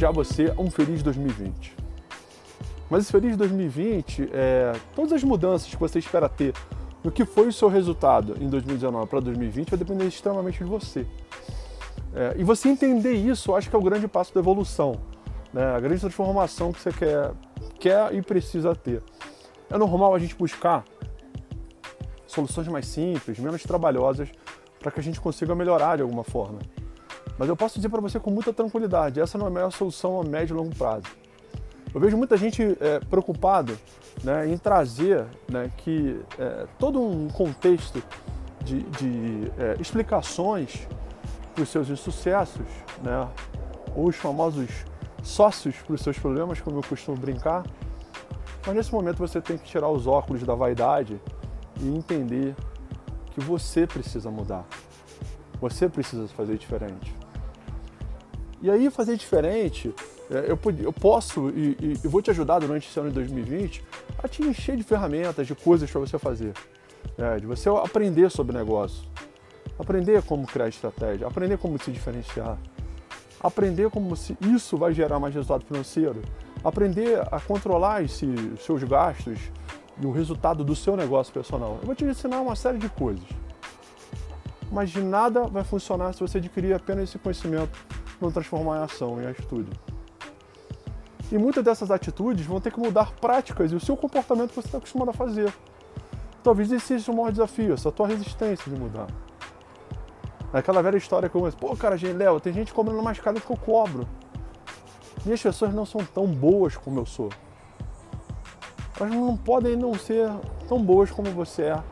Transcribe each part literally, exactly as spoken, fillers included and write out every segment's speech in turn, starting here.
já você um feliz dois mil e vinte. Mas esse feliz dois mil e vinte, é, todas as mudanças que você espera ter no que foi o seu resultado em dois mil e dezenove para dois mil e vinte vai depender extremamente de você. É, e você entender isso, eu acho que é o grande passo da evolução, né? A grande transformação que você quer, quer e precisa ter. É normal a gente buscar soluções mais simples, menos trabalhosas, para que a gente consiga melhorar de alguma forma. Mas eu posso dizer para você com muita tranquilidade, essa não é a melhor solução a médio e longo prazo. Eu vejo muita gente é, preocupada, né, em trazer, né, que, é, todo um contexto de, de é, explicações para os seus insucessos, né, ou os famosos sócios para os seus problemas, como eu costumo brincar. Mas nesse momento você tem que tirar os óculos da vaidade e entender que você precisa mudar. Você precisa fazer diferente. E aí fazer diferente, eu, eu posso e, e vou te ajudar durante esse ano de dois mil e vinte a te encher de ferramentas, de coisas para você fazer, é, de você aprender sobre negócio, aprender como criar estratégia, aprender como se diferenciar, aprender como se isso vai gerar mais resultado financeiro, aprender a controlar esse, seus gastos e o resultado do seu negócio personal. Eu vou te ensinar uma série de coisas, mas de nada vai funcionar se você adquirir apenas esse conhecimento, não transformar em ação, em atitude. E muitas dessas atitudes vão ter que mudar práticas e o seu comportamento que você está acostumado a fazer. Talvez esse seja o maior desafio, essa tua resistência de mudar. Aquela velha história que eu penso, pô, cara, gente, Léo, tem gente cobrando mais caro do que eu cobro. Minhas pessoas não são tão boas como eu sou. Elas não podem não ser tão boas como você é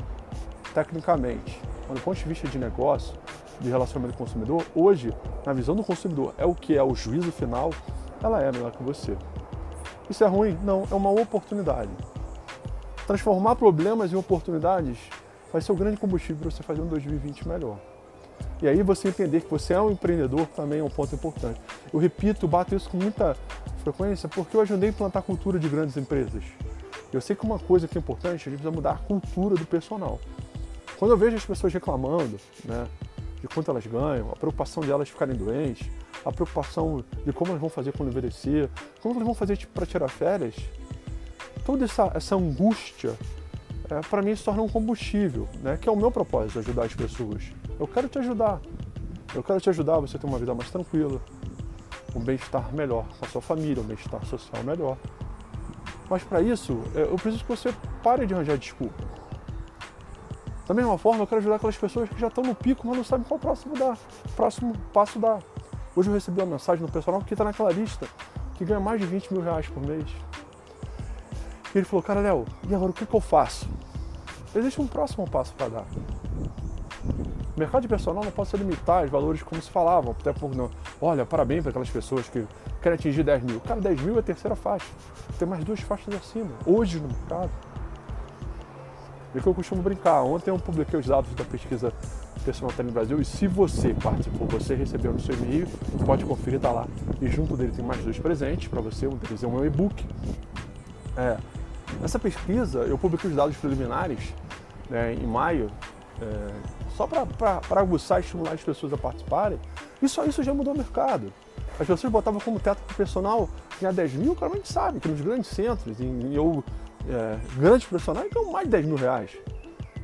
tecnicamente. Mas, do ponto de vista de negócio, de relacionamento com o consumidor, hoje, na visão do consumidor, é o que é o juízo final, ela é melhor que você. Isso é ruim? Não, é uma oportunidade. Transformar problemas em oportunidades vai ser o grande combustível para você fazer um dois mil e vinte melhor. E aí você entender que você é um empreendedor também é um ponto importante. Eu repito, bato isso com muita frequência, porque eu ajudei a implantar a cultura de grandes empresas. Eu sei que uma coisa que é importante, a gente precisa mudar a cultura do personal. Quando eu vejo as pessoas reclamando, né, de quanto elas ganham, a preocupação de elas ficarem doentes, a preocupação de como elas vão fazer quando envelhecer, como elas vão fazer tipo, para tirar férias, toda essa, essa angústia, é, para mim se torna um combustível, né, que é o meu propósito, ajudar as pessoas. Eu quero te ajudar, eu quero te ajudar a você ter uma vida mais tranquila, um bem-estar melhor com a sua família, um bem-estar social melhor. Mas para isso, eu preciso que você pare de arranjar desculpa. Da mesma forma, eu quero ajudar aquelas pessoas que já estão no pico, mas não sabem qual próximo dar, próximo passo dar. Hoje eu recebi uma mensagem do pessoal que está naquela lista, que ganha mais de vinte mil reais por mês. E ele falou, cara, Léo, e agora o que, que eu faço? Existe um próximo passo para dar. O mercado de personal não pode se limitar aos valores como se falavam, até porque não. Olha, parabéns para aquelas pessoas que querem atingir dez mil. Cara, dez mil é a terceira faixa. Tem mais duas faixas acima, hoje no mercado. É que eu costumo brincar. Ontem eu publiquei os dados da pesquisa Personal Training Brasil e se você participou, você recebeu no seu e-mail, pode conferir, tá lá. E junto dele tem mais dois presentes para você, um deles é um e-book. É, essa pesquisa, eu publiquei os dados preliminares, né, em maio, é, só para aguçar e estimular as pessoas a participarem, e só isso já mudou o mercado. As pessoas botavam como teto para o personal ganhar dez mil, claro, a gente sabe que nos grandes centros, em, em ou, é, grandes profissionais ganham mais de dez mil reais,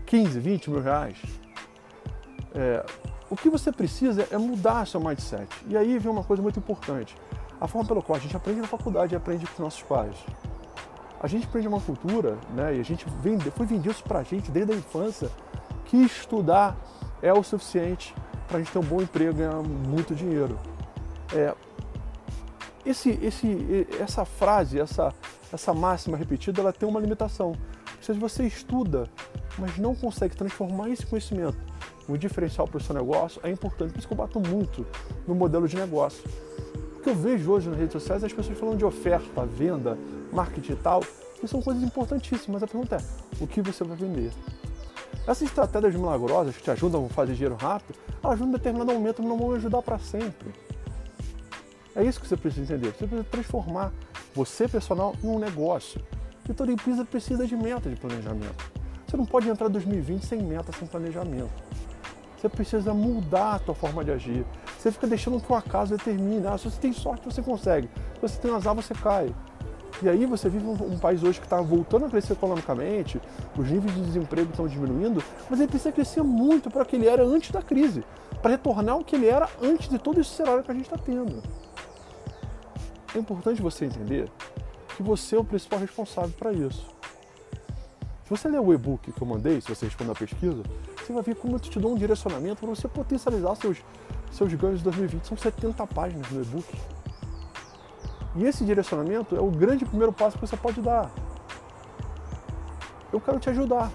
quinze, vinte mil reais. É, o que você precisa é mudar seu mindset. E aí vem uma coisa muito importante, a forma pela qual a gente aprende na faculdade e aprende com nossos pais. A gente aprende uma cultura, né, e a gente vende, foi vendido isso para a gente desde a infância, que estudar é o suficiente para a gente ter um bom emprego e ganhar muito dinheiro. É, esse, esse, essa frase, essa, essa máxima repetida, ela tem uma limitação. Ou seja, você estuda, mas não consegue transformar esse conhecimento em um diferencial para o seu negócio, é importante. Por isso que eu bato muito no modelo de negócio. O que eu vejo hoje nas redes sociais é as pessoas falando de oferta, venda, marketing e tal, que são coisas importantíssimas. A pergunta é, o que você vai vender? Essas estratégias milagrosas que te ajudam a fazer dinheiro rápido, elas ajudam em determinado momento, mas não vão ajudar para sempre. É isso que você precisa entender. Você precisa transformar você, personal, em um negócio. E toda empresa precisa de meta, de planejamento. Você não pode entrar em dois mil e vinte sem meta, sem planejamento. Você precisa mudar a sua forma de agir. Você fica deixando que o acaso determine. Ah, se você tem sorte, você consegue. Se você tem azar, você cai. E aí você vive um, um país hoje que está voltando a crescer economicamente, os níveis de desemprego estão diminuindo, mas ele precisa crescer muito para o que ele era antes da crise, para retornar ao que ele era antes de todo esse cenário que a gente está tendo. É importante você entender que você é o principal responsável para isso. Se você ler o e-book que eu mandei, se você responder a pesquisa, você vai ver como eu te dou um direcionamento para você potencializar seus, seus ganhos de dois mil e vinte. São setenta páginas no e-book. E esse direcionamento é o grande primeiro passo que você pode dar. Eu quero te ajudar.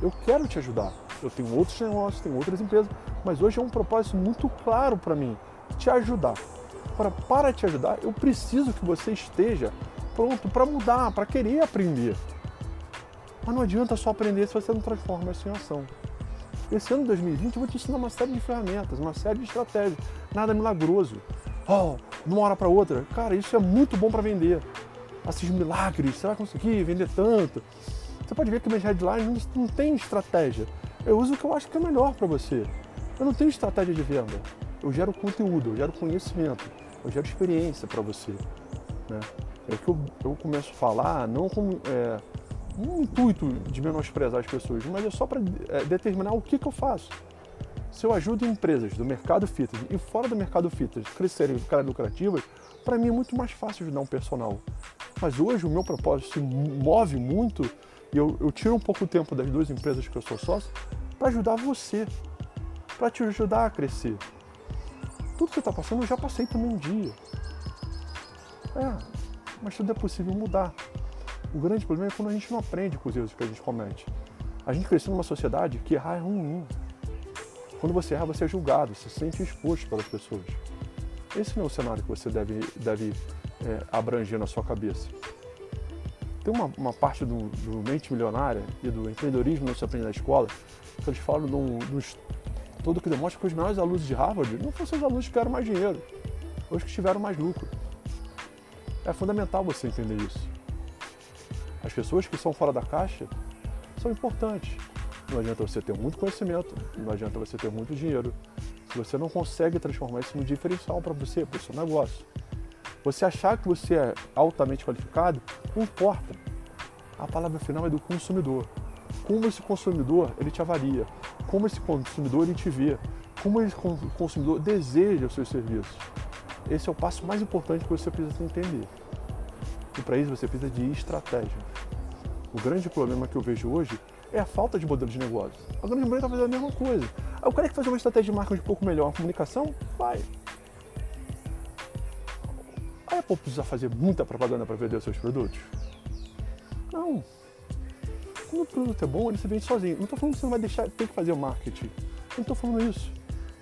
Eu quero te ajudar. Eu tenho outros negócios, tenho outras empresas, mas hoje é um propósito muito claro para mim, te ajudar. Agora, para te ajudar, eu preciso que você esteja pronto para mudar, para querer aprender. Mas não adianta só aprender se você não transforma isso em ação. Esse ano de dois mil e vinte eu vou te ensinar uma série de ferramentas, uma série de estratégias, nada milagroso. Oh, de uma hora para outra, cara, isso é muito bom para vender. Esses milagres, você vai conseguir vender tanto. Você pode ver que minhas headlines não tem estratégia. Eu uso o que eu acho que é melhor para você. Eu não tenho estratégia de venda. Eu gero conteúdo, eu gero conhecimento, eu gero experiência para você, né? É que eu, eu começo a falar, não com é, um intuito de menosprezar as pessoas, mas é só para é, determinar o que, que eu faço. Se eu ajudo empresas do mercado fitness e fora do mercado fitness crescerem e ficarem lucrativas, para mim é muito mais fácil ajudar um personal. Mas hoje o meu propósito se move muito e eu, eu tiro um pouco o tempo das duas empresas que eu sou sócio para ajudar você, para te ajudar a crescer. Tudo que você está passando eu já passei também um dia. É... mas tudo é possível mudar. O grande problema é quando a gente não aprende com os erros que a gente comete. A gente cresceu numa sociedade que errar é ruim. Quando você erra, você é julgado, você se sente exposto pelas pessoas. Esse não é o cenário que você deve, deve é, abranger na sua cabeça. Tem uma, uma parte do, do Mente Milionária e do empreendedorismo que você aprende na escola, que eles falam de um estudo que demonstra que os melhores alunos de Harvard não foram os alunos que tiveram mais dinheiro, os que tiveram mais lucro. É fundamental você entender isso. As pessoas que são fora da caixa são importantes. Não adianta você ter muito conhecimento, não adianta você ter muito dinheiro, se você não consegue transformar isso num diferencial para você, para o seu negócio. Você achar que você é altamente qualificado, não importa. A palavra final é do consumidor. Como esse consumidor, ele te avalia. Como esse consumidor, ele te vê. Como esse consumidor deseja os seus serviços. Esse é o passo mais importante que você precisa entender. E para isso você precisa de estratégia. O grande problema que eu vejo hoje é a falta de modelo de negócio. A grande maioria está fazendo a mesma coisa. O cara que faz uma estratégia de marketing um pouco melhor, uma comunicação, vai. A Apple precisa fazer muita propaganda para vender os seus produtos? Não. Quando o produto é bom, ele se vende sozinho. Não estou falando que você não vai deixar, tem que fazer o marketing. Não estou falando isso.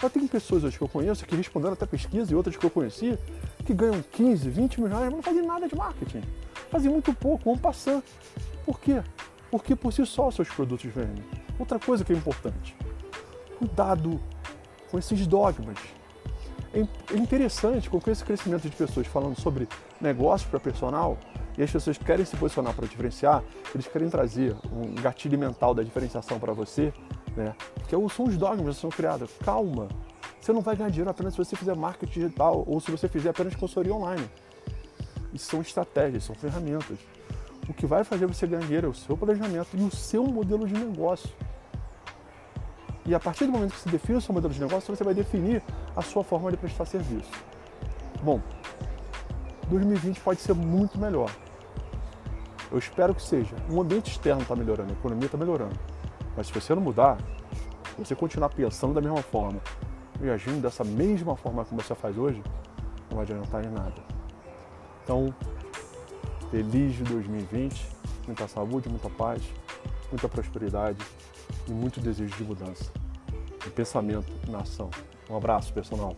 Mas tem pessoas hoje que eu conheço que respondendo até pesquisa e outras que eu conheci que ganham quinze, vinte mil reais, mas não fazem nada de marketing. Fazem muito pouco, vão passando. Por quê? Porque por si só seus produtos vendem. Outra coisa que é importante, cuidado com esses dogmas. É interessante com esse crescimento de pessoas falando sobre negócios para personal e as pessoas querem se posicionar para diferenciar, eles querem trazer um gatilho mental da diferenciação para você, né? Que são os dogmas que são criados. Calma, você não vai ganhar dinheiro apenas se você fizer marketing digital ou se você fizer apenas consultoria online. Isso são estratégias, são ferramentas. O que vai fazer você ganhar dinheiro é o seu planejamento e o seu modelo de negócio. E a partir do momento que você define o seu modelo de negócio, você vai definir a sua forma de prestar serviço. Bom, dois mil e vinte pode ser muito melhor. Eu espero que seja. O ambiente externo está melhorando, a economia está melhorando. Mas se você não mudar, se você continuar pensando da mesma forma e agindo dessa mesma forma como você faz hoje, não vai adiantar em nada. Então, feliz de dois mil e vinte, muita saúde, muita paz, muita prosperidade e muito desejo de mudança. Em pensamento, na ação. Um abraço, pessoal.